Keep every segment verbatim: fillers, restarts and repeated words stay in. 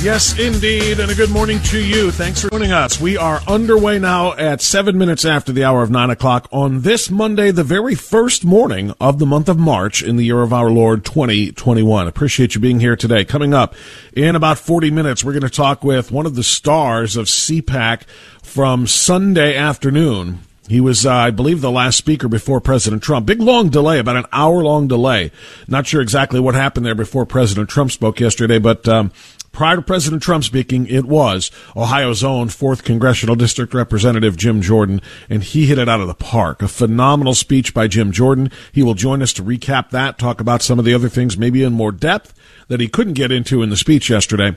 Yes, indeed, and a good morning to you. Thanks for joining us. We are underway now at seven minutes after the hour of nine o'clock on this Monday, the very first morning of the month of March in the year of our Lord twenty twenty-one. Appreciate you being here today. Coming up in about forty minutes, we're going to talk with one of the stars of C PAC from Sunday afternoon. He was, uh, I believe, the last speaker before President Trump. Big, long delay, about an hour-long delay. Not sure exactly what happened there before President Trump spoke yesterday, but um prior to President Trump speaking, it was Ohio's own fourth Congressional District Representative Jim Jordan, and he hit it out of the park. A phenomenal speech by Jim Jordan. He will join us to recap that, talk about some of the other things maybe in more depth that he couldn't get into in the speech yesterday.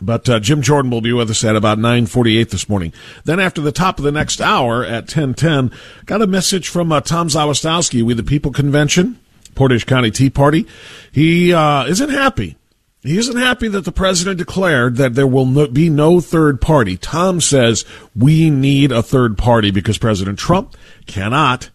But uh, Jim Jordan will be with us at about nine forty-eight this morning. Then after the top of the next hour at ten ten, got a message from uh, Tom Zawistowski, We the People Convention, Portage County Tea Party. He uh, isn't happy. He isn't happy that the president declared that there will no, be no third party. Tom says we need a third party because President Trump cannot,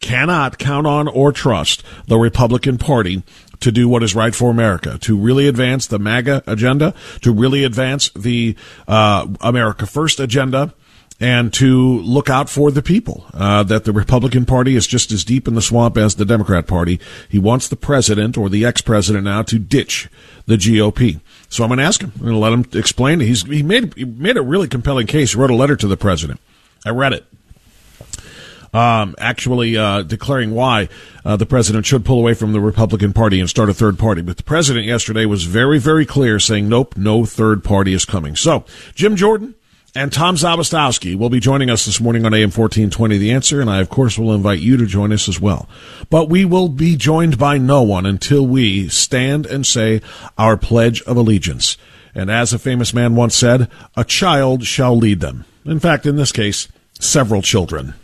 cannot count on or trust the Republican Party to do what is right for America, to really advance the MAGA agenda, to really advance the uh, America First agenda, and to look out for the people, uh, that the Republican Party is just as deep in the swamp as the Democrat Party. He wants the president, or the ex-president now, to ditch the G O P. So I'm going to ask him. I'm going to let him explain. He's, he made, he made a really compelling case. He wrote a letter to the president. I read it. Um, actually, uh, declaring why, uh, the president should pull away from the Republican Party and start a third party. But the president yesterday was very, very clear, saying, nope, no third party is coming. So Jim Jordan and Tom Zawistowski will be joining us this morning on A M fourteen twenty, The Answer, and I, of course, will invite you to join us as well. But we will be joined by no one until we stand and say our Pledge of Allegiance. And as a famous man once said, a child shall lead them. In fact, in this case, several children.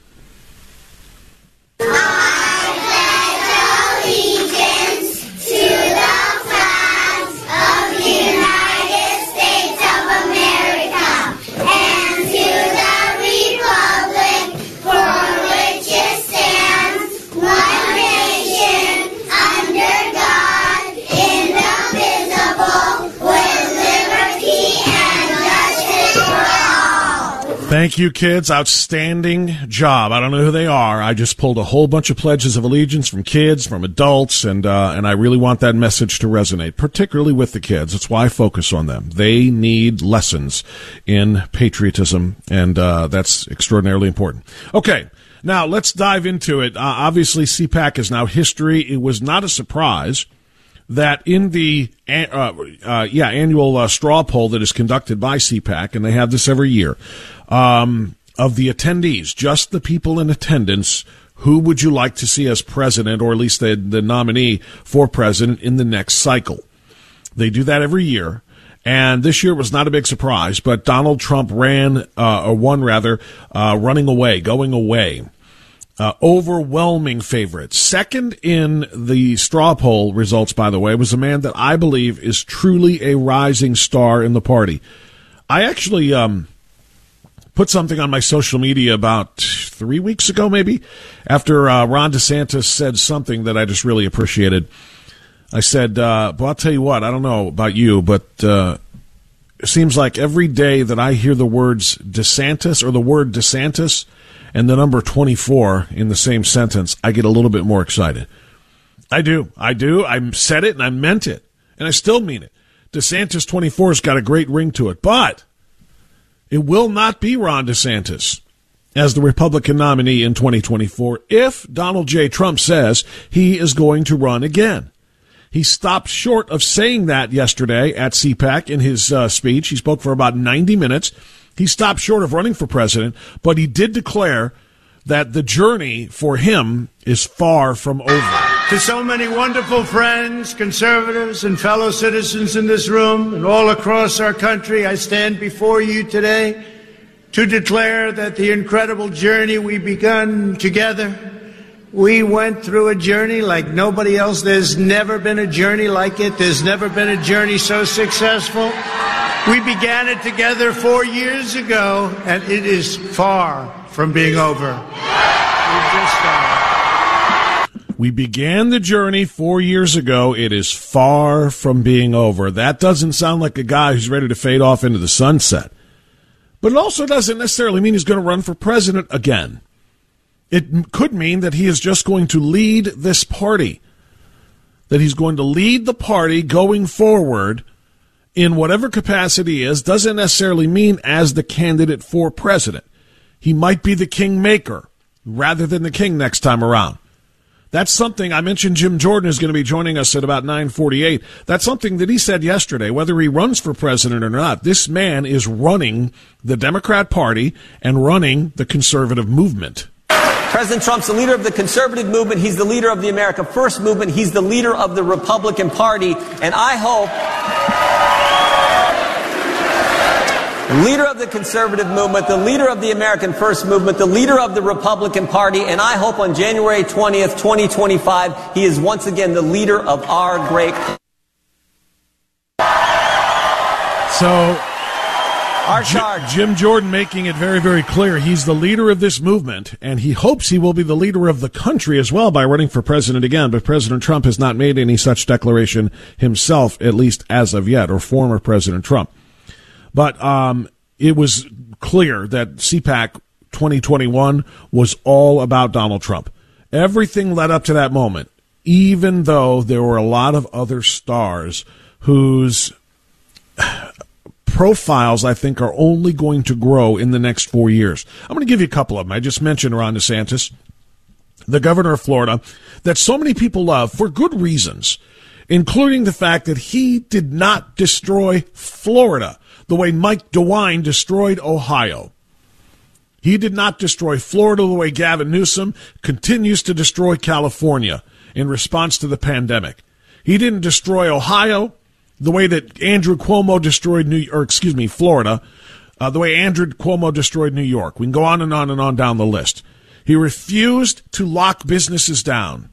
Thank you, kids. Outstanding job. I don't know who they are. I just pulled a whole bunch of pledges of allegiance from kids, from adults, and uh, and I really want that message to resonate, particularly with the kids. That's why I focus on them. They need lessons in patriotism, and uh, that's extraordinarily important. Okay, now let's dive into it. Uh, obviously, C PAC is now history. It was not a surprise that in the uh, uh, yeah annual uh, straw poll that is conducted by C PAC, and they have this every year, um, of the attendees, just the people in attendance, who would you like to see as president, or at least the, the nominee for president in the next cycle? They do that every year, and this year was not a big surprise, but Donald Trump ran, uh, or won rather, uh, running away, going away. Uh, overwhelming favorite. Second in the straw poll results, by the way, was a man that I believe is truly a rising star in the party. I actually um, put something on my social media about three weeks ago, maybe, after uh, Ron DeSantis said something that I just really appreciated. I said, uh, well, I'll tell you what, I don't know about you, but uh, it seems like every day that I hear the words DeSantis or the word DeSantis and the number twenty-four in the same sentence, I get a little bit more excited. I do. I do. I said it and I meant it. And I still mean it. DeSantis twenty-four has got a great ring to it. But it will not be Ron DeSantis as the Republican nominee in twenty twenty-four if Donald J. Trump says he is going to run again. He stopped short of saying that yesterday at C PAC in his uh, speech. He spoke for about ninety minutes. He stopped short of running for president, but he did declare that the journey for him is far from over. To so many wonderful friends, conservatives, and fellow citizens in this room and all across our country, I stand before you today to declare that the incredible journey we begun together, we went through a journey like nobody else. There's never been a journey like it. There's never been a journey so successful. We began it together four years ago, and it is far from being over. We've just started. We began the journey four years ago. It is far from being over. That doesn't sound like a guy who's ready to fade off into the sunset. But it also doesn't necessarily mean he's going to run for president again. It could mean that he is just going to lead this party, that he's going to lead the party going forward in whatever capacity he is, doesn't necessarily mean as the candidate for president. He might be the kingmaker rather than the king next time around. That's something I mentioned. Jim Jordan is going to be joining us at about nine forty-eight. That's something that he said yesterday. Whether he runs for president or not, this man is running the Democrat Party and running the conservative movement. President Trump's the leader of the conservative movement. He's the leader of the America First movement. He's the leader of the Republican Party. And I hope the leader of the conservative movement, the leader of the American First movement, the leader of the Republican Party, and I hope on January twentieth, twenty twenty-five, he is once again the leader of our great. So, our charge. Jim Jordan making it very, very clear he's the leader of this movement, and he hopes he will be the leader of the country as well by running for president again. But President Trump has not made any such declaration himself, at least as of yet, or former President Trump. But um, it was clear that C PAC twenty twenty-one was all about Donald Trump. Everything led up to that moment, even though there were a lot of other stars whose profiles, I think, are only going to grow in the next four years. I'm going to give you a couple of them. I just mentioned Ron DeSantis, the governor of Florida, that so many people love for good reasons, including the fact that he did not destroy Florida the way Mike DeWine destroyed Ohio. He did not destroy Florida the way Gavin Newsom continues to destroy California in response to the pandemic. He didn't destroy Ohio the way that Andrew Cuomo destroyed New, or excuse me, Florida, uh, the way Andrew Cuomo destroyed New York. We can go on and on and on down the list. He refused to lock businesses down.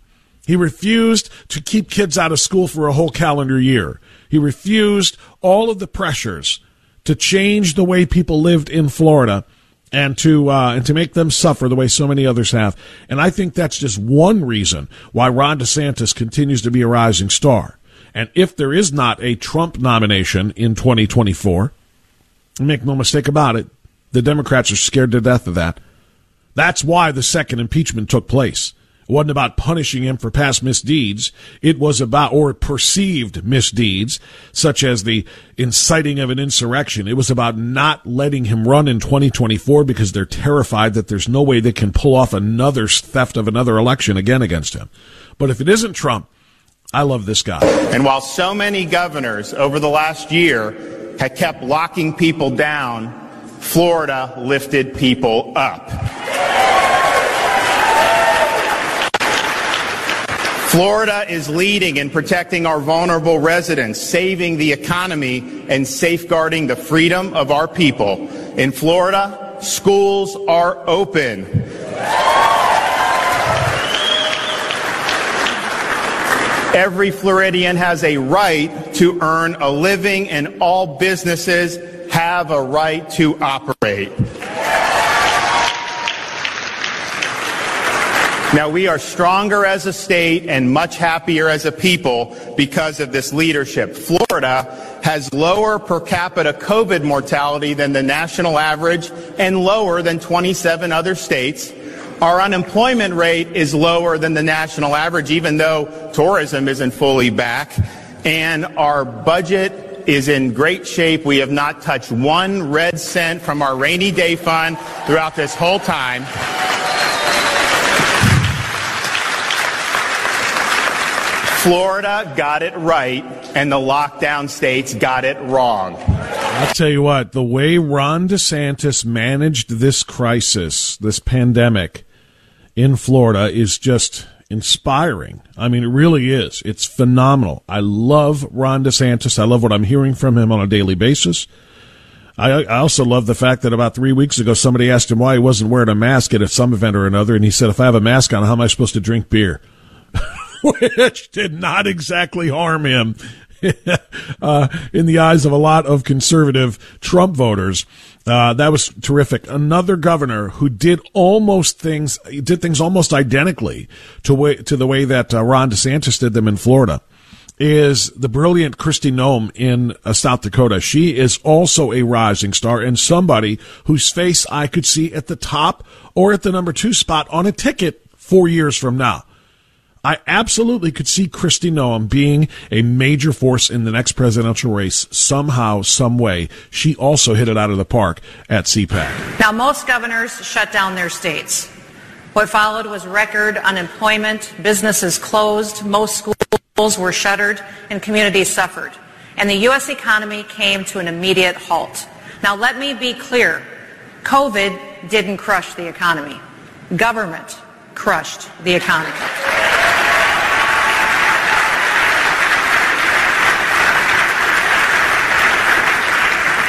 He refused to keep kids out of school for a whole calendar year. He refused all of the pressures to change the way people lived in Florida and to uh, and to make them suffer the way so many others have. And I think that's just one reason why Ron DeSantis continues to be a rising star. And if there is not a Trump nomination in twenty twenty-four, make no mistake about it, the Democrats are scared to death of that. That's why the second impeachment took place. It wasn't about punishing him for past misdeeds. It was about, or perceived misdeeds, such as the inciting of an insurrection. It was about not letting him run in twenty twenty-four because they're terrified that there's no way they can pull off another theft of another election again against him. But if it isn't Trump, I love this guy. And while so many governors over the last year have kept locking people down, Florida lifted people up. Florida is leading in protecting our vulnerable residents, saving the economy, and safeguarding the freedom of our people. In Florida, schools are open. Every Floridian has a right to earn a living, and all businesses have a right to operate. Now, we are stronger as a state and much happier as a people because of this leadership. Florida has lower per capita COVID mortality than the national average and lower than twenty-seven other states. Our unemployment rate is lower than the national average, even though tourism isn't fully back. And our budget is in great shape. We have not touched one red cent from our rainy day fund throughout this whole time. Florida got it right, and the lockdown states got it wrong. I'll tell you what, the way Ron DeSantis managed this crisis, this pandemic in Florida, is just inspiring. I mean, it really is. It's phenomenal. I love Ron DeSantis. I love what I'm hearing from him on a daily basis. I, I also love the fact that about three weeks ago, somebody asked him why he wasn't wearing a mask at some event or another, and he said, if I have a mask on, how am I supposed to drink beer? Which did not exactly harm him uh, in the eyes of a lot of conservative Trump voters. Uh, that was terrific. Another governor who did almost things, did things almost identically to way, to the way that uh, Ron DeSantis did them in Florida is the brilliant Kristi Noem in uh, South Dakota. She is also a rising star and somebody whose face I could see at the top or at the number two spot on a ticket four years from now. I absolutely could see Kristi Noem being a major force in the next presidential race somehow, some way. She also hit it out of the park at C PAC. Now, most governors shut down their states. What followed was record unemployment, businesses closed, most schools were shuttered, and communities suffered. And the U S economy came to an immediate halt. Now, let me be clear. COVID didn't crush the economy. Government crushed the economy.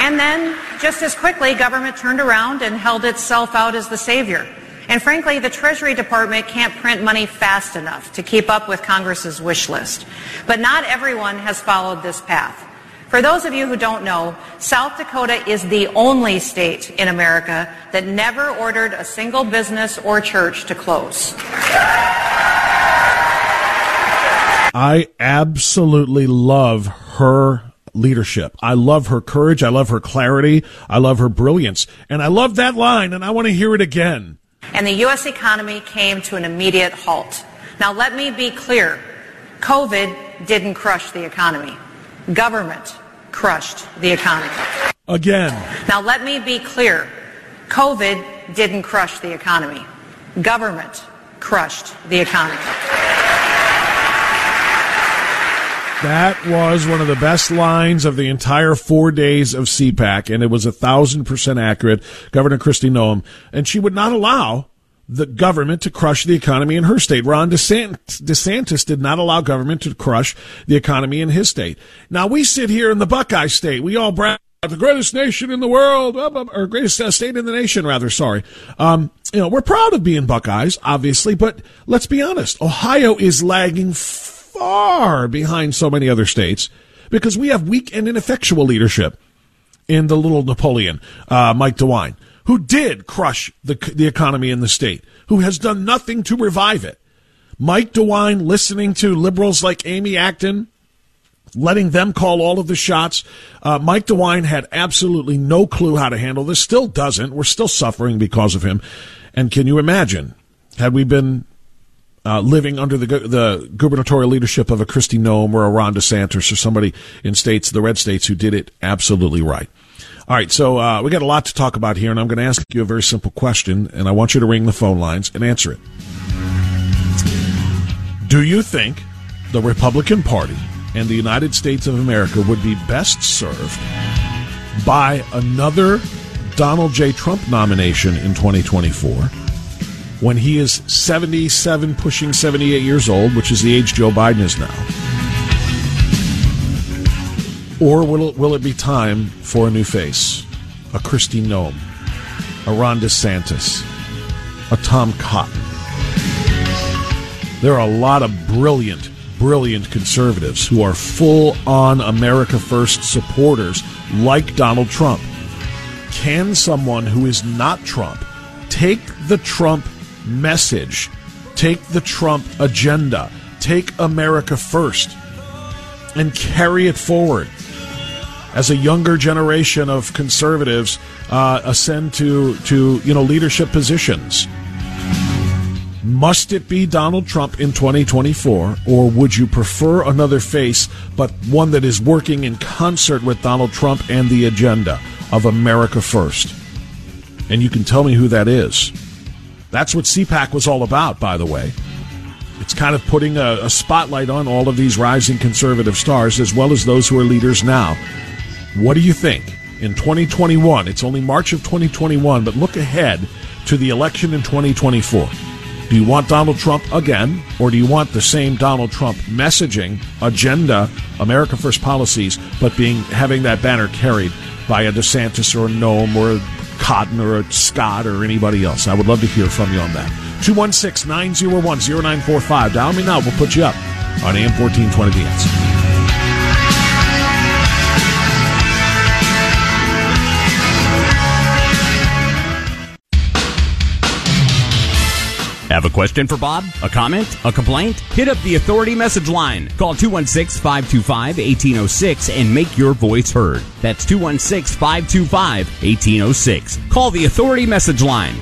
And then, just as quickly, government turned around and held itself out as the savior. And frankly, the Treasury Department can't print money fast enough to keep up with Congress's wish list. But not everyone has followed this path. For those of you who don't know, South Dakota is the only state in America that never ordered a single business or church to close. I absolutely love her leadership. I love her courage. I love her clarity. I love her brilliance. And I love that line, and I want to hear it again. And the U S economy came to an immediate halt. Now, let me be clear. COVID didn't crush the economy. Government crushed the economy. Again. Now, let me be clear. COVID didn't crush the economy. Government crushed the economy. That was one of the best lines of the entire four days of C PAC, and it was a thousand percent accurate, Governor Kristi Noem. And she would not allow the government to crush the economy in her state. Ron DeSantis, DeSantis did not allow government to crush the economy in his state. Now, we sit here in the Buckeye State. We all brag about the greatest nation in the world, or greatest state in the nation, rather, sorry. Um, you know, we're proud of being Buckeyes, obviously, but let's be honest. Ohio is lagging f- far behind so many other states because we have weak and ineffectual leadership in the little Napoleon, uh, Mike DeWine, who did crush the, the economy in the state, who has done nothing to revive it. Mike DeWine listening to liberals like Amy Acton, letting them call all of the shots. Uh, Mike DeWine had absolutely no clue how to handle this, still doesn't. We're still suffering because of him. And can you imagine, had we been Uh, living under the the gubernatorial leadership of a Kristi Noem or a Ron DeSantis or somebody in states, the red states, who did it absolutely right. All right, so uh, we got a lot to talk about here, and I'm going to ask you a very simple question, and I want you to ring the phone lines and answer it. Do you think the Republican Party and the United States of America would be best served by another Donald J. Trump nomination in twenty twenty-four? When he is seventy-seven, pushing seventy-eight years old, which is the age Joe Biden is now? Or will it, will it be time for a new face? A Kristi Noem, a Ron DeSantis, a Tom Cotton. There are a lot of brilliant, brilliant conservatives who are full-on America First supporters like Donald Trump. Can someone who is not Trump take the Trump message, Take the Trump agenda. Take America first and carry it forward as a younger generation of conservatives uh, ascend to, to you know leadership positions. Must it be Donald Trump in twenty twenty-four, or would you prefer another face, but one that is working in concert with Donald Trump and the agenda of America First? And you can tell me who that is. That's what C PAC was all about, by the way. It's kind of putting a, a spotlight on all of these rising conservative stars, as well as those who are leaders now. What do you think? In twenty twenty-one, it's only March of twenty twenty-one, but look ahead to the election in twenty twenty-four. Do you want Donald Trump again, or do you want the same Donald Trump messaging, agenda, America First policies, but being having that banner carried by a DeSantis or a Noem or a Cotton or a Scott or anybody else? I would love to hear from you on that. two one six, nine zero one, zero nine four five. Dial me now. We'll put you up on A M fourteen twenty The Answer. Have a question for Bob? A comment? A complaint? Hit up the Authority Message Line. Call two one six, five two five, one eight zero six and make your voice heard. That's two one six, five two five, one eight zero six. Call the Authority Message Line.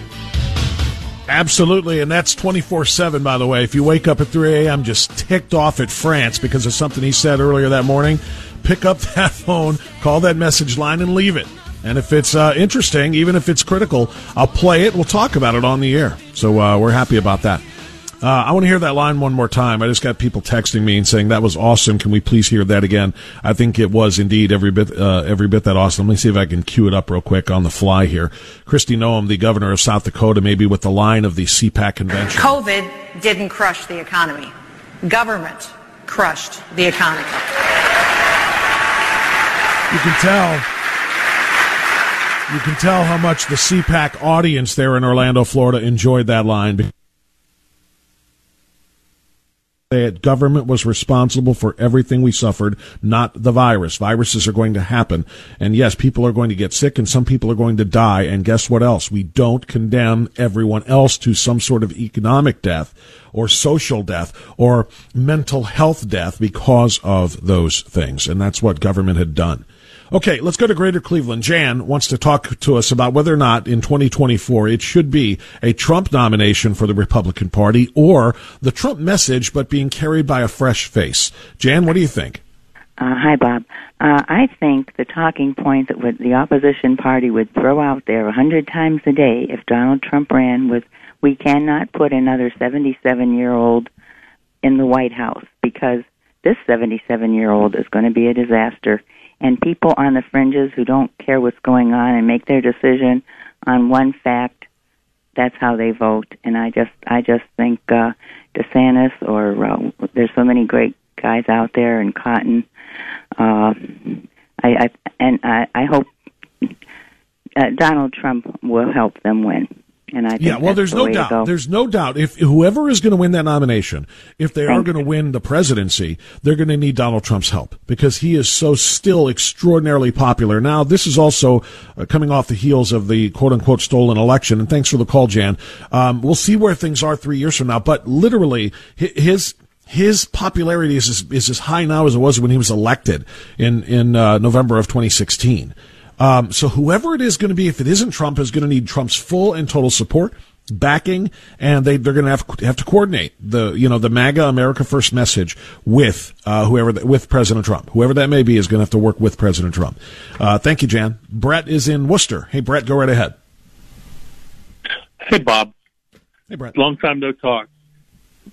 Absolutely, and that's twenty-four seven, by the way. If you wake up at three a.m. just ticked off at France because of something he said earlier that morning, pick up that phone, call that message line, and leave it. And if it's uh, interesting, even if it's critical, I'll play it. We'll talk about it on the air. So uh, we're happy about that. Uh, I want to hear that line one more time. I just got people texting me and saying, that was awesome. Can we please hear that again? I think it was indeed every bit uh, every bit that awesome. Let me see if I can cue it up real quick on the fly here. Kristi Noem, the governor of South Dakota, maybe with the line of the C PAC convention. COVID didn't crush the economy. Government crushed the economy. You can tell... You can tell how much the C PAC audience there in Orlando, Florida, enjoyed that line. That government was responsible for everything we suffered, not the virus. Viruses are going to happen. And yes, people are going to get sick and some people are going to die. And guess what else? We don't condemn everyone else to some sort of economic death or social death or mental health death because of those things. And that's what government had done. Okay, let's go to Greater Cleveland. Jan wants to talk to us about whether or not in twenty twenty-four it should be a Trump nomination for the Republican Party or the Trump message but being carried by a fresh face. Jan, what do you think? Uh, hi, Bob. Uh, I think the talking point that would, the opposition party would throw out there one hundred times a day if Donald Trump ran was, we cannot put another seventy-seven-year-old in the White House because this seventy-seven-year-old is going to be a disaster. And people on the fringes who don't care what's going on and make their decision on one fact, that's how they vote. And I just I just think uh, DeSantis or uh, there's so many great guys out there and Cotton. Uh, I, I And I, I hope uh, Donald Trump will help them win. And I think yeah, well, there's the no doubt. There's no doubt. If whoever is going to win that nomination, if they Thank are going to win the presidency, they're going to need Donald Trump's help because he is so still extraordinarily popular. Now, this is also uh, coming off the heels of the quote-unquote stolen election. And thanks for the call, Jan. Um, we'll see where things are three years from now. But literally, his his popularity is as, is as high now as it was when he was elected in, in uh, November of twenty sixteen. Um, so whoever it is going to be, if it isn't Trump, is going to need Trump's full and total support, backing, and they, they're going to have, have to coordinate the, you know, the MAGA America First message with, uh, whoever, that, with President Trump. Whoever that may be is going to have to work with President Trump. Uh, thank you, Jan. Brett is in Worcester. Hey, Brett, go right ahead. Hey, Bob. Hey, Brett. Long time no talk. I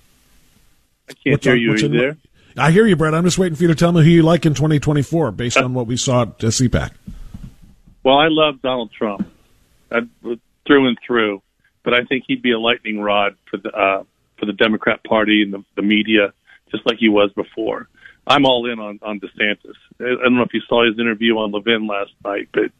can't what's hear on, you. Are you there? The, I hear you, Brett. I'm just waiting for you to tell me who you like in twenty twenty-four based on what we saw at C PAC. Well, I love Donald Trump I, through and through, but I think he'd be a lightning rod for the uh, for the Democrat Party and the, the media, just like he was before. I'm all in on, on DeSantis. I don't know if you saw his interview on Levin last night, but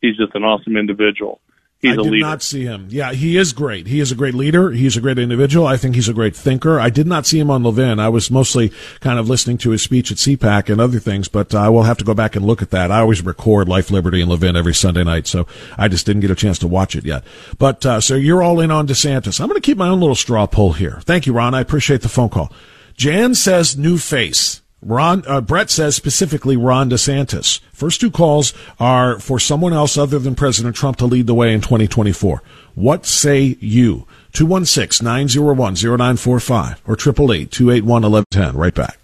he's just an awesome individual. He's I a did leader. not see him. Yeah, he is great. He is a great leader. He's a great individual. I think he's a great thinker. I did not see him on Levin. I was mostly kind of listening to his speech at C PAC and other things, but I will have to go back and look at that. I always record Life, Liberty, and Levin every Sunday night, so I just didn't get a chance to watch it yet. But uh, so you're all in on DeSantis. I'm going to keep my own little straw poll here. Thank you, Ron. I appreciate the phone call. Jan says new face. Ron, uh, Brett says specifically Ron DeSantis. First two calls are for someone else other than President Trump to lead the way in twenty twenty-four. What say you? two one six, nine zero one, zero nine four five or eight eight eight, two eight one, one one one zero. Right back.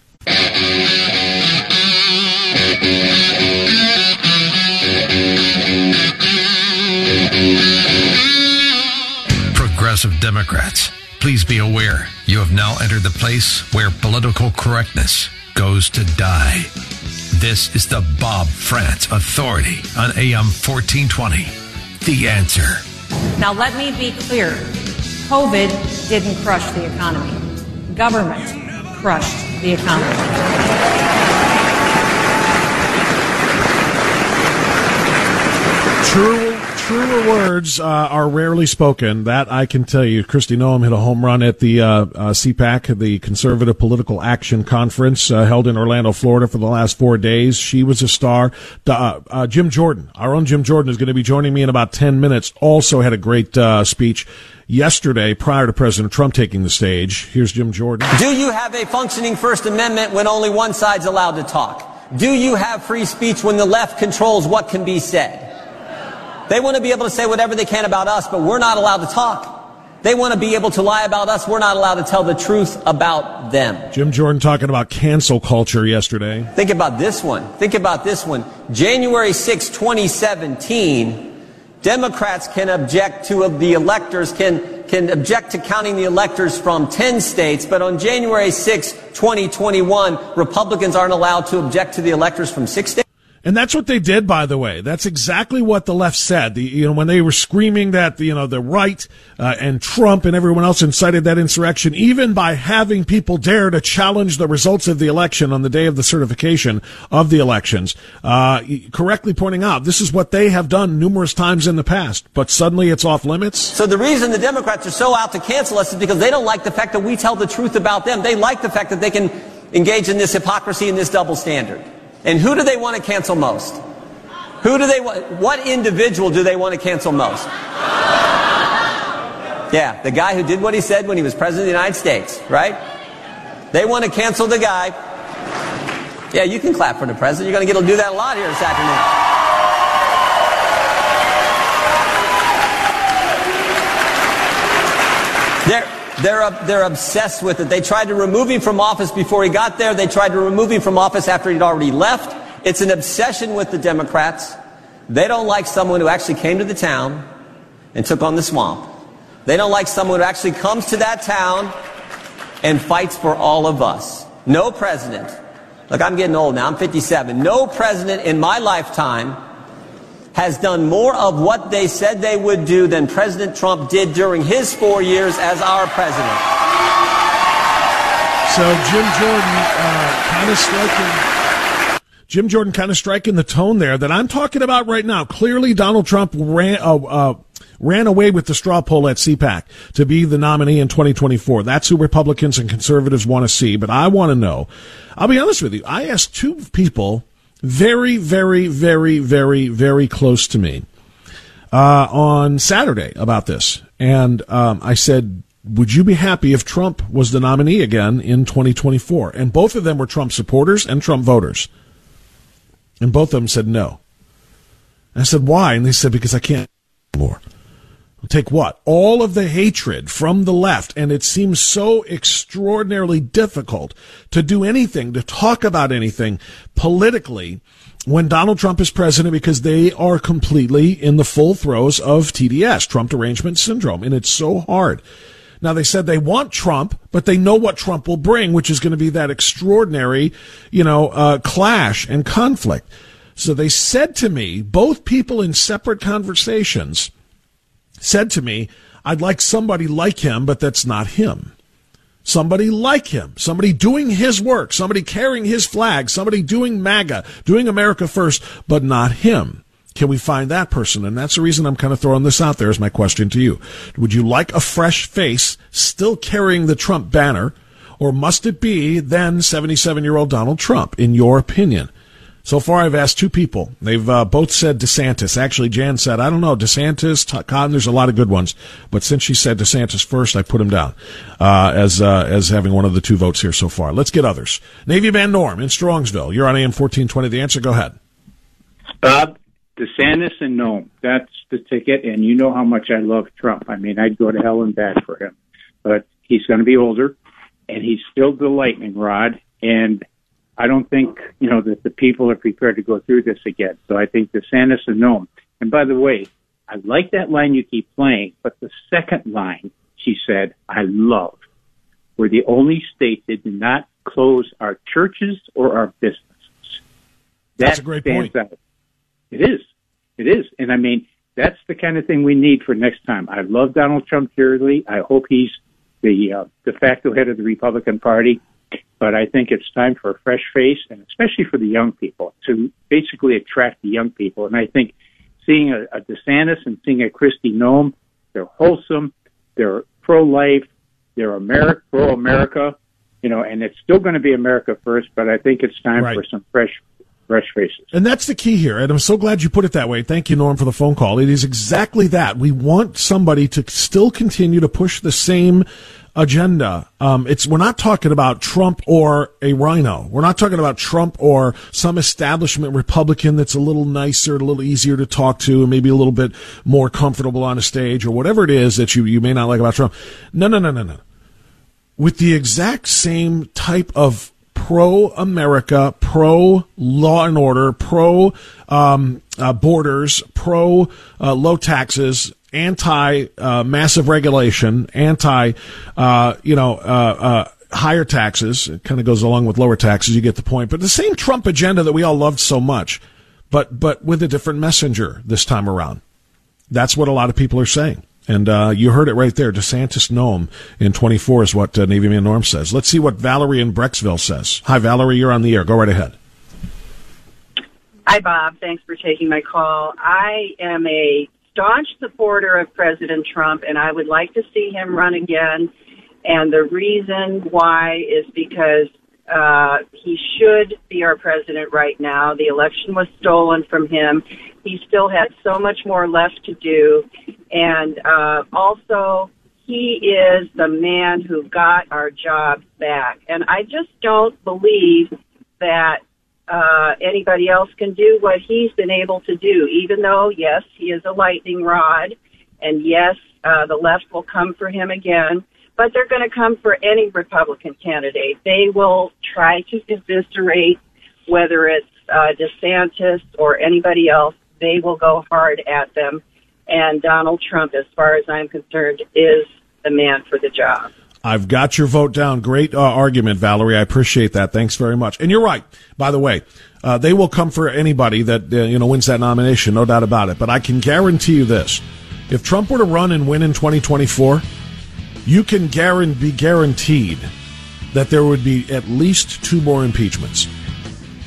Progressive Democrats, please be aware you have now entered the place where political correctness goes to die. This is the Bob Frantz Authority on A M fourteen twenty. The Answer. Now let me be clear. COVID didn't crush the economy. Government crushed the economy. True. Truer words uh, are rarely spoken. That I can tell you. Kristi Noem hit a home run at the uh, uh, C PAC, the Conservative Political Action Conference, uh, held in Orlando, Florida, for the last four days. She was a star. Uh, uh, Jim Jordan, our own Jim Jordan, is going to be joining me in about ten minutes. Also had a great uh, speech yesterday prior to President Trump taking the stage. Here's Jim Jordan. Do you have a functioning First Amendment when only one side's allowed to talk? Do you have free speech when the left controls what can be said? They want to be able to say whatever they can about us, but we're not allowed to talk. They want to be able to lie about us. We're not allowed to tell the truth about them. Jim Jordan talking about cancel culture yesterday. Think about this one. Think about this one. January sixth, twenty seventeen, Democrats can object to the electors, can, can object to counting the electors from ten states. But on January sixth, twenty twenty-one, Republicans aren't allowed to object to the electors from six states. And that's what they did, by the way. That's exactly what the left said. The, you know, when they were screaming that, you know, the right uh, and Trump and everyone else incited that insurrection, even by having people dare to challenge the results of the election on the day of the certification of the elections, uh, correctly pointing out this is what they have done numerous times in the past, but suddenly it's off limits. So the reason the Democrats are so out to cancel us is because they don't like the fact that we tell the truth about them. They like the fact that they can engage in this hypocrisy and this double standard. And who do they want to cancel most? Who do they want? What individual do they want to cancel most? Yeah, the guy who did what he said when he was president of the United States, right? They want to cancel the guy. Yeah, you can clap for the president. You're going to get to do that a lot here this afternoon. They're they're obsessed with it. They tried to remove him from office before he got there. They tried to remove him from office after he'd already left. It's an obsession with the Democrats. They don't like someone who actually came to the town and took on the swamp. They don't like someone who actually comes to that town and fights for all of us. No president. Look, I'm getting old now. I'm fifty-seven. No president in my lifetime has done more of what they said they would do than President Trump did during his four years as our president. So Jim Jordan uh, kind of striking. Jim Jordan kind of striking the tone there that I'm talking about right now. Clearly, Donald Trump ran. Uh, uh, ran away with the straw poll at C PAC to be the nominee in twenty twenty-four. That's who Republicans and conservatives want to see. But I want to know. I'll be honest with you. I asked two people very, very, very, very, very close to me uh, on Saturday about this. And um, I said, would you be happy if Trump was the nominee again in twenty twenty-four? And both of them were Trump supporters and Trump voters. And both of them said no. I said, why? And they said, because I can't anymore. Take what? All of the hatred from the left, and it seems so extraordinarily difficult to do anything, to talk about anything politically when Donald Trump is president, because they are completely in the full throes of T D S, Trump derangement syndrome, and it's so hard. Now, they said they want Trump, but they know what Trump will bring, which is going to be that extraordinary, you know, uh, clash and conflict. So they said to me, both people in separate conversations said to me, I'd like somebody like him, but that's not him. Somebody like him, somebody doing his work, somebody carrying his flag, somebody doing MAGA, doing America First, but not him. Can we find that person? And that's the reason I'm kind of throwing this out there as my question to you. Would you like a fresh face still carrying the Trump banner, or must it be then seventy-seven-year-old Donald Trump, in your opinion? So far, I've asked two people. They've uh, both said DeSantis. Actually, Jan said, I don't know, DeSantis, Cotton, there's a lot of good ones. But since she said DeSantis first, I put him down uh, as uh, as having one of the two votes here so far. Let's get others. Navy Van Norm in Strongsville. You're on A M fourteen twenty. The Answer, go ahead. Bob, DeSantis and Noem. That's the ticket, and you know how much I love Trump. I mean, I'd go to hell and back for him. But he's going to be older, and he's still the lightning rod, and I don't think, you know, that the people are prepared to go through this again. So I think DeSantis and Noem. And by the way, I like that line you keep playing, but the second line, she said, I love. We're the only state that did not close our churches or our businesses. That That's a great point. Out. It is. It is. And, I mean, that's the kind of thing we need for next time. I love Donald Trump dearly. I hope he's the uh, de facto head of the Republican Party. But I think it's time for a fresh face, and especially for the young people, to basically attract the young people. And I think seeing a, a DeSantis and seeing a Kristi Noem, they're wholesome, they're pro-life, they're Ameri- pro-America, you know, and it's still going to be America first, but I think it's time right. for some fresh fresh faces. And that's the key here, and I'm so glad you put it that way. Thank you, Norm, for the phone call. It is exactly that. We want somebody to still continue to push the same agenda. Um, it's we're not talking about Trump or a rhino. We're not talking about Trump or some establishment Republican that's a little nicer, a little easier to talk to, and maybe a little bit more comfortable on a stage, or whatever it is that you, you may not like about Trump. No, no, no, no, no. With the exact same type of pro-America, pro-law and order, pro, um, uh, borders, pro, uh, low taxes, anti uh, massive regulation, anti uh, you know uh, uh, higher taxes. It kind of goes along with lower taxes. You get the point. But the same Trump agenda that we all loved so much, but but with a different messenger this time around. That's what a lot of people are saying. And uh, you heard it right there. DeSantis Noem in twenty-four is what uh, Navy Man Norm says. Let's see what Valerie in Brecksville says. Hi, Valerie. You're on the air. Go right ahead. Hi, Bob. Thanks for taking my call. I am a staunch supporter of President Trump, and I would like to see him run again. And the reason why is because uh, he should be our president right now. The election was stolen from him. He still has so much more left to do. And uh, also, he is the man who got our jobs back. And I just don't believe that Uh, anybody else can do what he's been able to do, even though, yes, he is a lightning rod, and yes, uh, the left will come for him again, but they're going to come for any Republican candidate. They will try to eviscerate, whether it's uh, DeSantis or anybody else. They will go hard at them, and Donald Trump, as far as I'm concerned, is the man for the job. I've got your vote down. Great uh, argument, Valerie. I appreciate that. Thanks very much. And you're right. By the way, uh, they will come for anybody that uh, you know wins that nomination, no doubt about it. But I can guarantee you this. If Trump were to run and win in twenty twenty-four, you can guarantee, be guaranteed that there would be at least two more impeachments.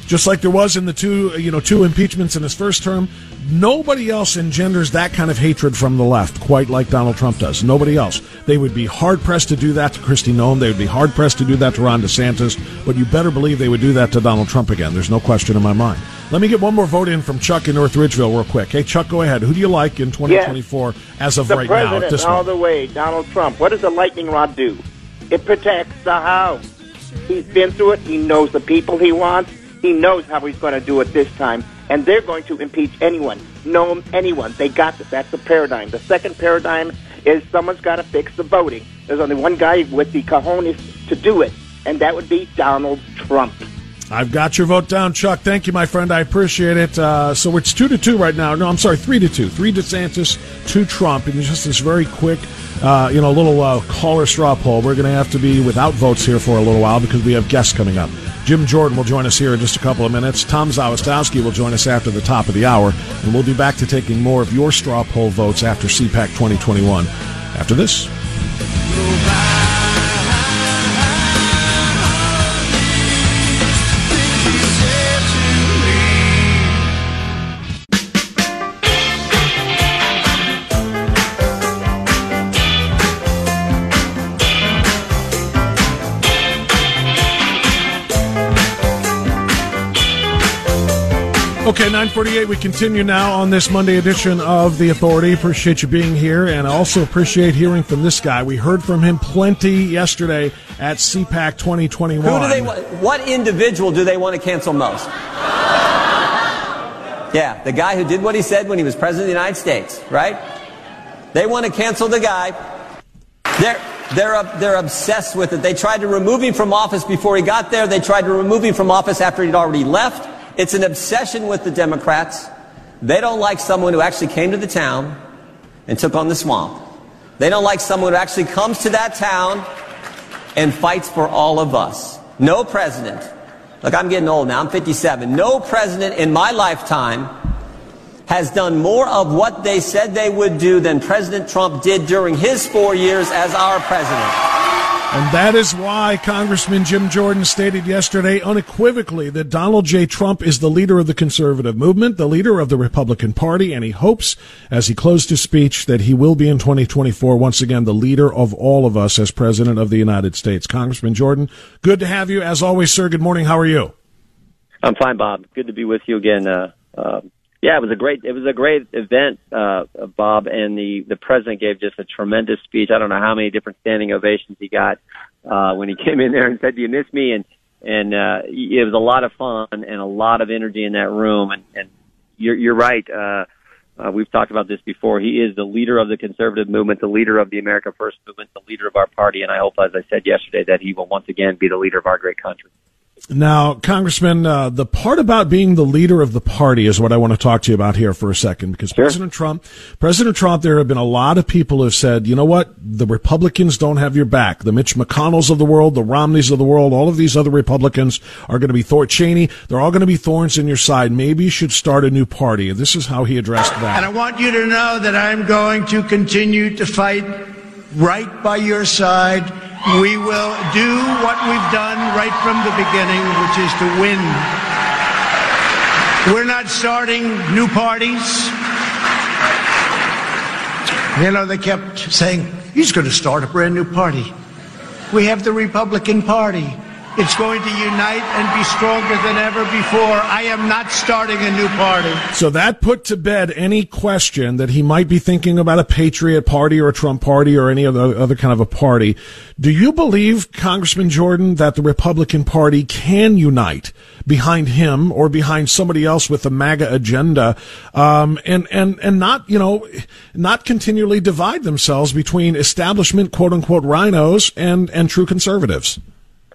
Just like there was in the two, you know, two impeachments in his first term, nobody else engenders that kind of hatred from the left quite like Donald Trump does. Nobody else. They would be hard-pressed to do that to Kristi Noem. They would be hard-pressed to do that to Ron DeSantis. But you better believe they would do that to Donald Trump again. There's no question in my mind. Let me get one more vote in from Chuck in North Ridgeville real quick. Hey, Chuck, go ahead. Who do you like in twenty twenty-four yes, as of right now? The president all the way, Donald Trump. What does the lightning rod do? It protects the house. He's been through it. He knows the people he wants. He knows how he's going to do it this time, and they're going to impeach anyone, Noem, anyone. They got this. That's the paradigm. The second paradigm is someone's got to fix the voting. There's only one guy with the cojones to do it, and that would be Donald Trump. I've got your vote down, Chuck. Thank you, my friend. I appreciate it. Uh, so it's two to two right now. No, I'm sorry, three to two. Three DeSantis, two Trump, and just this very quick, uh, you know, little uh, caller straw poll. We're going to have to be without votes here for a little while because we have guests coming up. Jim Jordan will join us here in just a couple of minutes. Tom Zawistowski will join us after the top of the hour, and we'll be back to taking more of your straw poll votes after CPAC twenty twenty-one. After this. Okay, nine forty-eight, we continue now on this Monday edition of The Authority. Appreciate you being here, and I also appreciate hearing from this guy. We heard from him plenty yesterday at C PAC twenty twenty-one. Who do they, what individual do they want to cancel most? Yeah, the guy who did what he said when he was president of the United States, right? They want to cancel the guy. They're, they're, they're obsessed with it. They tried to remove him from office before he got there. They tried to remove him from office after he'd already left. It's an obsession with the Democrats. They don't like someone who actually came to the town and took on the swamp. They don't like someone who actually comes to that town and fights for all of us. No president. Look, I'm getting old now. I'm fifty-seven. No president in my lifetime has done more of what they said they would do than President Trump did during his four years as our president. And that is why Congressman Jim Jordan stated yesterday unequivocally that Donald J. Trump is the leader of the conservative movement, the leader of the Republican Party, and he hopes, as he closed his speech, that he will be in twenty twenty-four once again the leader of all of us as President of the United States. Congressman Jordan, good to have you. As always, sir, good morning. How are you? I'm fine, Bob. Good to be with you again. Uh, uh, yeah, it was a great, it was a great event, uh, Bob, and the, the president gave just a tremendous speech. I don't know how many different standing ovations he got. Uh, when he came in there and said, "Do you miss me?" and and uh, it was a lot of fun and a lot of energy in that room. And, and you're, you're right. Uh, uh, we've talked about this before. He is the leader of the conservative movement, the leader of the America First movement, the leader of our party. And I hope, as I said yesterday, that he will once again be the leader of our great country. Now, Congressman, uh, the part about being the leader of the party is what I want to talk to you about here for a second, because sure. President Trump, President Trump, there have been a lot of people who have said, you know what, the Republicans don't have your back. The Mitch McConnells of the world, the Romneys of the world, all of these other Republicans are going to be Thor Cheney. They're all going to be thorns in your side. Maybe you should start a new party. And this is how he addressed that. And I want you to know that I'm going to continue to fight right by your side. We will do what we've done right from the beginning, which is to win. We're not starting new parties. You know, they kept saying, he's going to start a brand new party. We have the Republican Party. It's going to unite and be stronger than ever before. I am not starting a new party. So that put to bed any question that he might be thinking about a Patriot Party or a Trump Party or any other, other kind of a party. Do you believe, Congressman Jordan, that the Republican Party can unite behind him or behind somebody else with a MAGA agenda, um, and, and, and not, you know, not continually divide themselves between establishment, quote unquote, rhinos and, and true conservatives?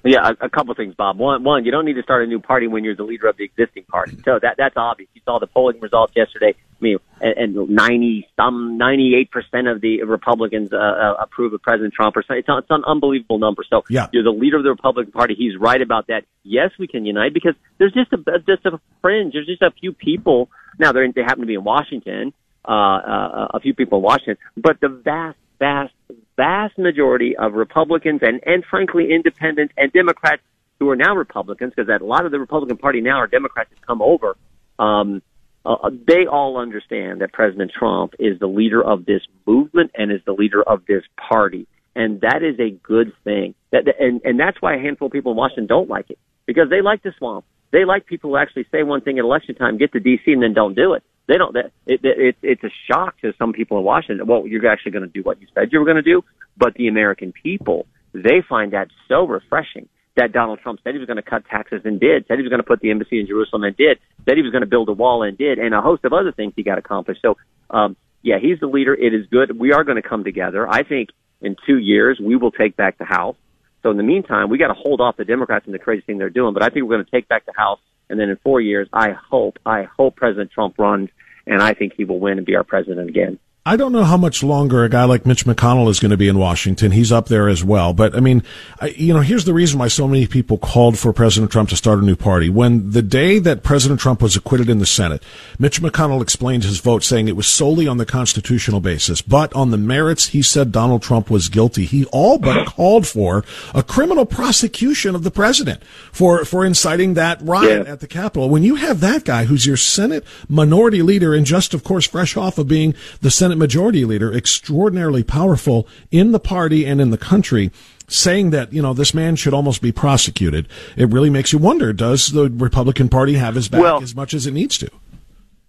Yeah, a, a couple things, Bob. One, one, you don't need to start a new party when you're the leader of the existing party. So that that's obvious. You saw the polling results yesterday. I mean, and, and ninety some, ninety-eight percent of the Republicans uh, approve of President Trump. Or something. It's, it's an unbelievable number. So yeah. You're the leader of the Republican Party. He's right about that. Yes, we can unite because there's just a just a fringe. There's just a few people. Now they they happen to be in Washington. Uh, uh, a few people in Washington, but the vast, vast. vast majority of Republicans and, and frankly, independents and Democrats who are now Republicans, because a lot of the Republican Party now are Democrats that come over, um, uh, they all understand that President Trump is the leader of this movement and is the leader of this party. And that is a good thing. That, and, and that's why a handful of people in Washington don't like it, because they like the swamp. They like people who actually say one thing at election time, get to D C, and then don't do it. They don't. It, it, it's a shock to some people in Washington. Well, you're actually going to do what you said you were going to do. But the American people, they find that so refreshing that Donald Trump said he was going to cut taxes and did, said he was going to put the embassy in Jerusalem and did, said he was going to build a wall and did, and a host of other things he got accomplished. So, um, yeah, he's the leader. It is good. We are going to come together. I think in two years we will take back the House. So in the meantime, we got to hold off the Democrats and the crazy thing they're doing. But I think we're going to take back the House. And then in four years, I hope, I hope President Trump runs, and I think he will win and be our president again. I don't know how much longer a guy like Mitch McConnell is going to be in Washington. He's up there as well. But, I mean, I, you know, here's the reason why so many people called for President Trump to start a new party. When the day that President Trump was acquitted in the Senate, Mitch McConnell explained his vote, saying it was solely on the constitutional basis. But on the merits, he said Donald Trump was guilty. He all but called for a criminal prosecution of the president for, for inciting that riot yeah. at the Capitol. When you have that guy who's your Senate minority leader and just, of course, fresh off of being the Senate Senate Majority Leader, extraordinarily powerful in the party and in the country, saying that, you know, this man should almost be prosecuted. It really makes you wonder, does the Republican Party have his back well, as much as it needs to?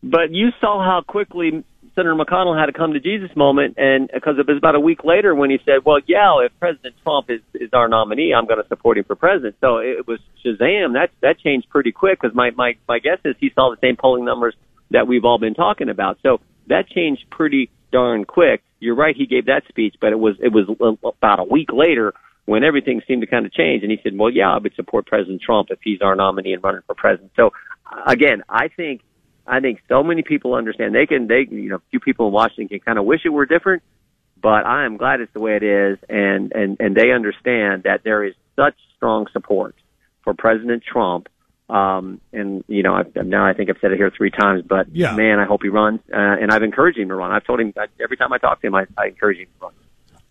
But you saw how quickly Senator McConnell had a come-to-Jesus moment, and because it was about a week later when he said, well, yeah, if President Trump is, is our nominee, I'm going to support him for president. So it was shazam. That, that changed pretty quick, because my, my, my guess is he saw the same polling numbers that we've all been talking about. So that changed pretty darn quick. You're right, he gave that speech, but it was it was about a week later when everything seemed to kind of change, and he said, well, yeah, I would support President Trump if he's our nominee and running for president. So, again, I think I think so many people understand. They can, they, you know, a few people in Washington can kind of wish it were different, but I am glad it's the way it is. And, and, and they understand that there is such strong support for President Trump. Um, and, you know, I've, now I think I've said it here three times, but yeah. man, I hope he runs. Uh, and I've encouraged him to run. I've told him every time I talk to him, I, I encourage him to run.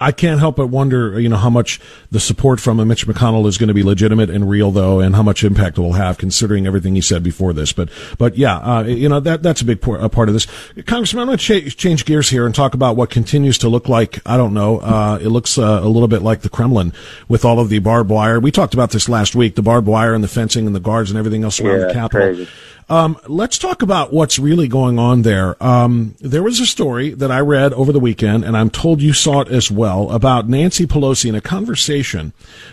I can't help but wonder, you know, how much the support from a Mitch McConnell is going to be legitimate and real, though, and how much impact it will have, considering everything he said before this. But, but yeah, uh, you know, that that's a big por- a part of this. Congressman, I'm going to cha- change gears here and talk about what continues to look like, I don't know, uh it looks uh, a little bit like the Kremlin with all of the barbed wire. We talked about this last week, the barbed wire and the fencing and the guards and everything else around yeah, the Capitol. Crazy. Um, let's talk about what's really going on there. Um, there was a story that I read over the weekend, and I'm told you saw it as well, about Nancy Pelosi and a conversation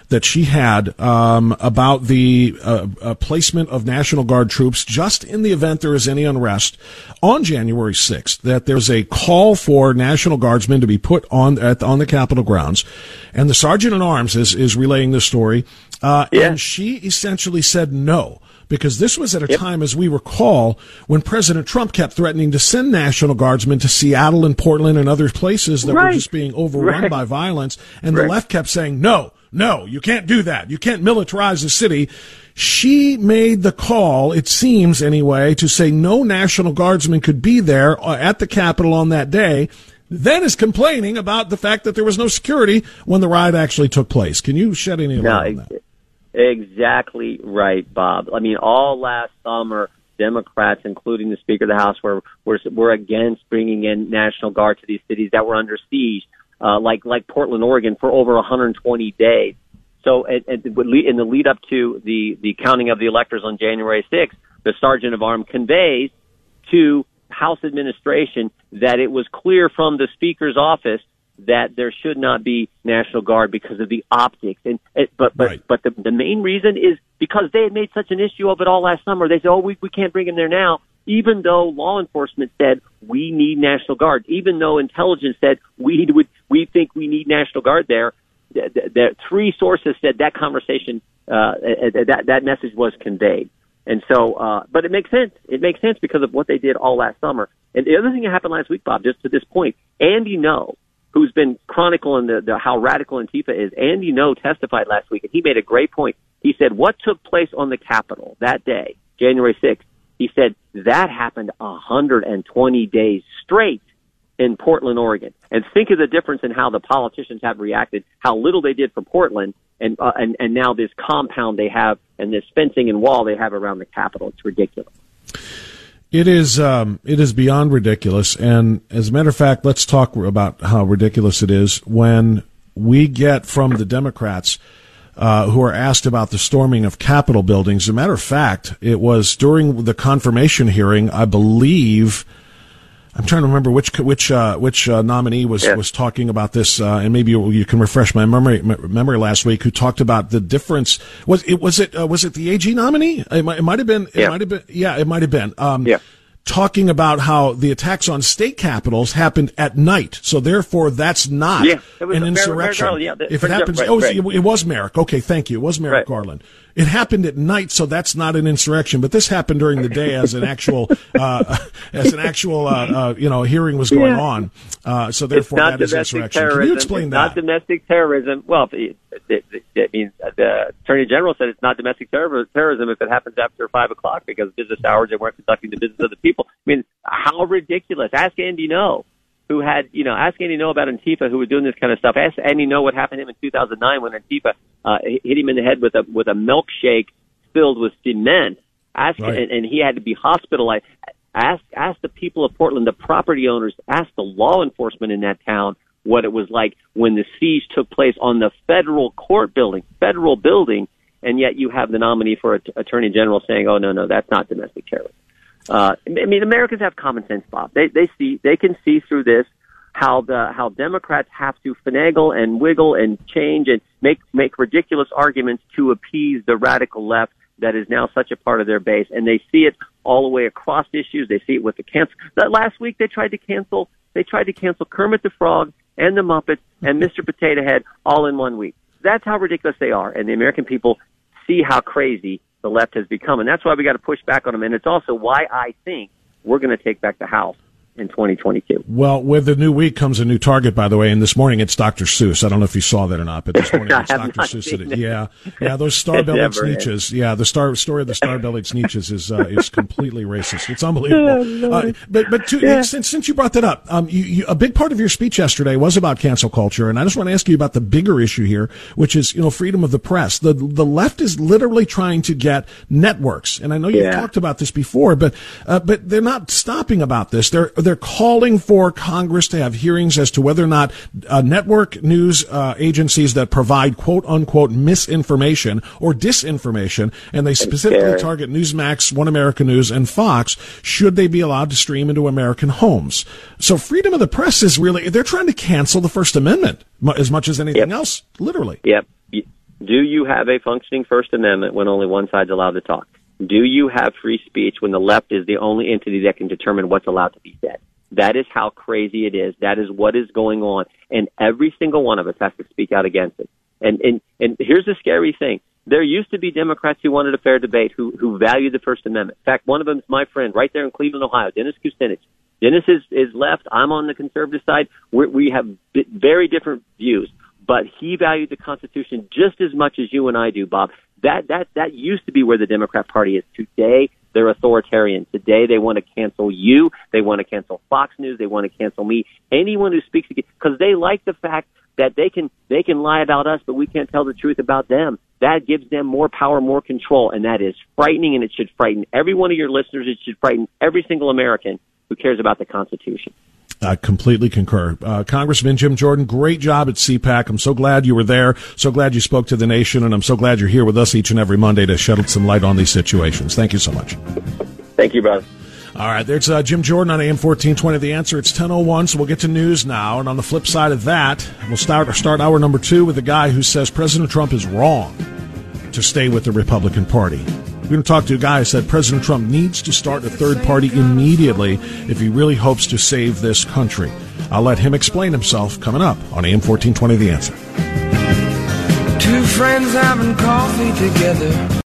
that she had um, about the uh, uh, placement of National Guard troops just in the event there is any unrest on January sixth, that there's a call for National Guardsmen to be put on at, on the Capitol grounds. And the sergeant at arms is, is relaying this story, uh, yeah. and she essentially said no. Because this was at a yep. time, as we recall, when President Trump kept threatening to send National Guardsmen to Seattle and Portland and other places that right. were just being overrun right. by violence. And right. the left kept saying, no, no, you can't do that. You can't militarize the city. She made the call, it seems anyway, to say no National Guardsmen could be there at the Capitol on that day, then is complaining about the fact that there was no security when the riot actually took place. Can you shed any light no, on that? Exactly right, Bob. I mean, all last summer, Democrats, including the Speaker of the House, were were, were against bringing in National Guard to these cities that were under siege, uh, like like Portland, Oregon, for over one hundred twenty days. So at, at the, in the lead up to the, the counting of the electors on January sixth, the Sergeant of Arms conveys to House administration that it was clear from the Speaker's office that there should not be National Guard because of the optics. And but but right. but the, the main reason is because they had made such an issue of it all last summer. They said, oh, we, we can't bring them there now, even though law enforcement said we need National Guard, even though intelligence said we would we think we need National Guard there. The, the, the three sources said that conversation, uh, that that message was conveyed. And so, uh, but it makes sense. It makes sense because of what they did all last summer. And the other thing that happened last week, Bob, just to this point, Andy Ngo, who's been chronicling the, the, how radical Antifa is, Andy Ngo testified last week, and he made a great point. He said, what took place on the Capitol that day, January sixth, he said, that happened one hundred twenty days straight in Portland, Oregon. And think of the difference in how the politicians have reacted, how little they did for Portland, and uh, and, and now this compound they have and this fencing and wall they have around the Capitol. It's ridiculous. It is um, it is beyond ridiculous, and as a matter of fact, let's talk about how ridiculous it is when we get from the Democrats uh, who are asked about the storming of Capitol buildings. As a matter of fact, it was during the confirmation hearing, I believe. I'm trying to remember which which uh, which uh, nominee was, yeah. was talking about this, uh, and maybe you, you can refresh my memory m- memory last week. Who talked about the difference? Was it was it uh, was it the A G nominee? It might, it might have been. It yeah. might have been. Yeah, it might have been. Um, yeah. Talking about how the attacks on state capitals happened at night, so therefore that's not yeah, an insurrection. Merrick, Merrick yeah, the, if it happens, right, oh, right. It, it was Merrick. Okay, thank you. It was Merrick right. Garland. It happened at night, so that's not an insurrection. But this happened during the day as an actual, uh, as an actual, uh, uh, you know, hearing was going yeah. on. Uh, so therefore, that is insurrection. Terrorism. Can you explain it's that? Not domestic terrorism. Well, it, it, it, it means the Attorney General said it's not domestic terror, terrorism if it happens after five o'clock because business hours and weren't conducting the business of the people. I mean, how ridiculous. Ask Andy Ngo, who had, you know, ask Andy Ngo about Antifa, who was doing this kind of stuff. Ask Andy Ngo what happened to him in two thousand nine when Antifa uh, hit him in the head with a with a milkshake filled with cement. Ask, right. and, and he had to be hospitalized. Ask ask the people of Portland, the property owners, ask the law enforcement in that town what it was like when the siege took place on the federal court building, federal building, and yet you have the nominee for t- attorney general saying, oh, no, no, that's not domestic terrorism. Uh, I mean, Americans have common sense, Bob. They they see they can see through this how the how Democrats have to finagle and wiggle and change and make make ridiculous arguments to appease the radical left that is now such a part of their base, and they see it all the way across issues. They see it with the cancel. That last week they tried to cancel they tried to cancel Kermit the Frog and the Muppets and Mister Potato Head all in one week. That's how ridiculous they are, and the American people see how crazy the left has become, and that's why we got to push back on them. And it's also why I think we're going to take back the House in twenty twenty-two. Well, with the new week comes a new target, by the way, and this morning it's Doctor Seuss. I don't know if you saw that or not, but this morning it's Doctor Seuss. It. Yeah, yeah, those star-bellied sneetches. Yeah, the star story of the star-bellied sneetches is uh, is completely racist. It's unbelievable. Uh, but but to, yeah. since since you brought that up, um, you, you, a big part of your speech yesterday was about cancel culture, and I just want to ask you about the bigger issue here, which is you know freedom of the press. The the left is literally trying to get networks, and I know you've yeah. talked about this before, but uh, but they're not stopping about this. They're They're calling for Congress to have hearings as to whether or not uh, network news uh, agencies that provide quote-unquote misinformation or disinformation, and they specifically target Newsmax, One America News, and Fox, should they be allowed to stream into American homes. So freedom of the press is really, they're trying to cancel the First Amendment as much as anything yep. else, literally. Yep. Do you have a functioning First Amendment when only one side's allowed to talk? Do you have free speech when the left is the only entity that can determine what's allowed to be said? That is how crazy it is. That is what is going on. And every single one of us has to speak out against it. And and, and here's the scary thing. There used to be Democrats who wanted a fair debate, who, who valued the First Amendment. In fact, one of them is my friend right there in Cleveland, Ohio, Dennis Kucinich. Dennis is, is left. I'm on the conservative side. We're, we have very different views. But he valued the Constitution just as much as you and I do, Bob. That that that used to be where the Democrat Party is. Today, they're authoritarian. Today, they want to cancel you. They want to cancel Fox News. They want to cancel me. Anyone who speaks against, because they like the fact that they can they can lie about us, but we can't tell the truth about them. That gives them more power, more control, and that is frightening. And it should frighten every one of your listeners. It should frighten every single American who cares about the Constitution. I completely concur. Uh, Congressman Jim Jordan, great job at C PAC. I'm so glad you were there, so glad you spoke to the nation, and I'm so glad you're here with us each and every Monday to shed some light on these situations. Thank you so much. Thank you, brother. All right, there's uh, Jim Jordan on A M fourteen twenty. The Answer, it's ten oh one, so we'll get to news now. And on the flip side of that, we'll start, start hour number two with a guy who says President Trump is wrong to stay with the Republican Party. We're going to talk to a guy who said President Trump needs to start a third party immediately if he really hopes to save this country. I'll let him explain himself coming up on A M fourteen twenty The Answer. Two friends having coffee together.